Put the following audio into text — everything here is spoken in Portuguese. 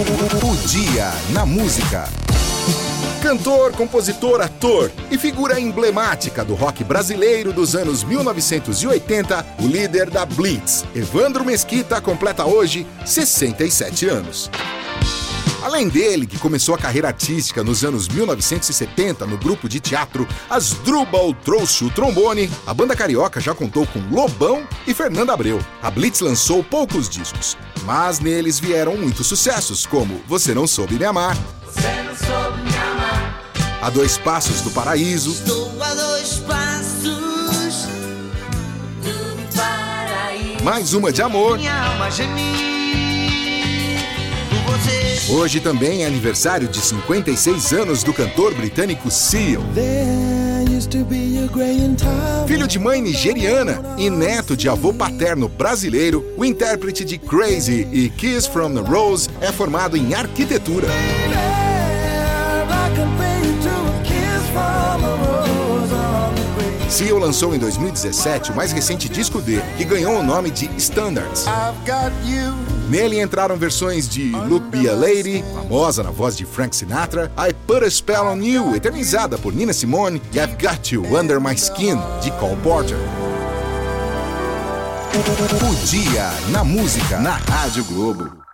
O Dia na Música. Cantor, compositor, ator e figura emblemática do rock brasileiro dos anos 1980, o líder da Blitz, Evandro Mesquita, completa hoje 67 anos. Além dele, que começou a carreira artística nos anos 1970 no grupo de teatro Asdrúbal Trouxe o Trombone, a banda carioca já contou com Lobão e Fernanda Abreu. A Blitz lançou poucos discos, mas neles vieram muitos sucessos, como Você Não Soube Me Amar, A Dois Passos do Paraíso, Mais Uma de Amor. Hoje também é aniversário de 56 anos do cantor britânico Seal. Filho de mãe nigeriana e neto de avô paterno brasileiro, o intérprete de Crazy e Kiss from the Rose é formado em arquitetura. Seal lançou em 2017 o mais recente disco dele, que ganhou o nome de Standards. Nele entraram versões de Look Be a Lady, famosa na voz de Frank Sinatra, I Put a Spell on You, eternizada por Nina Simone, e I've Got You Under My Skin, de Cole Porter. O Dia na Música, na Rádio Globo.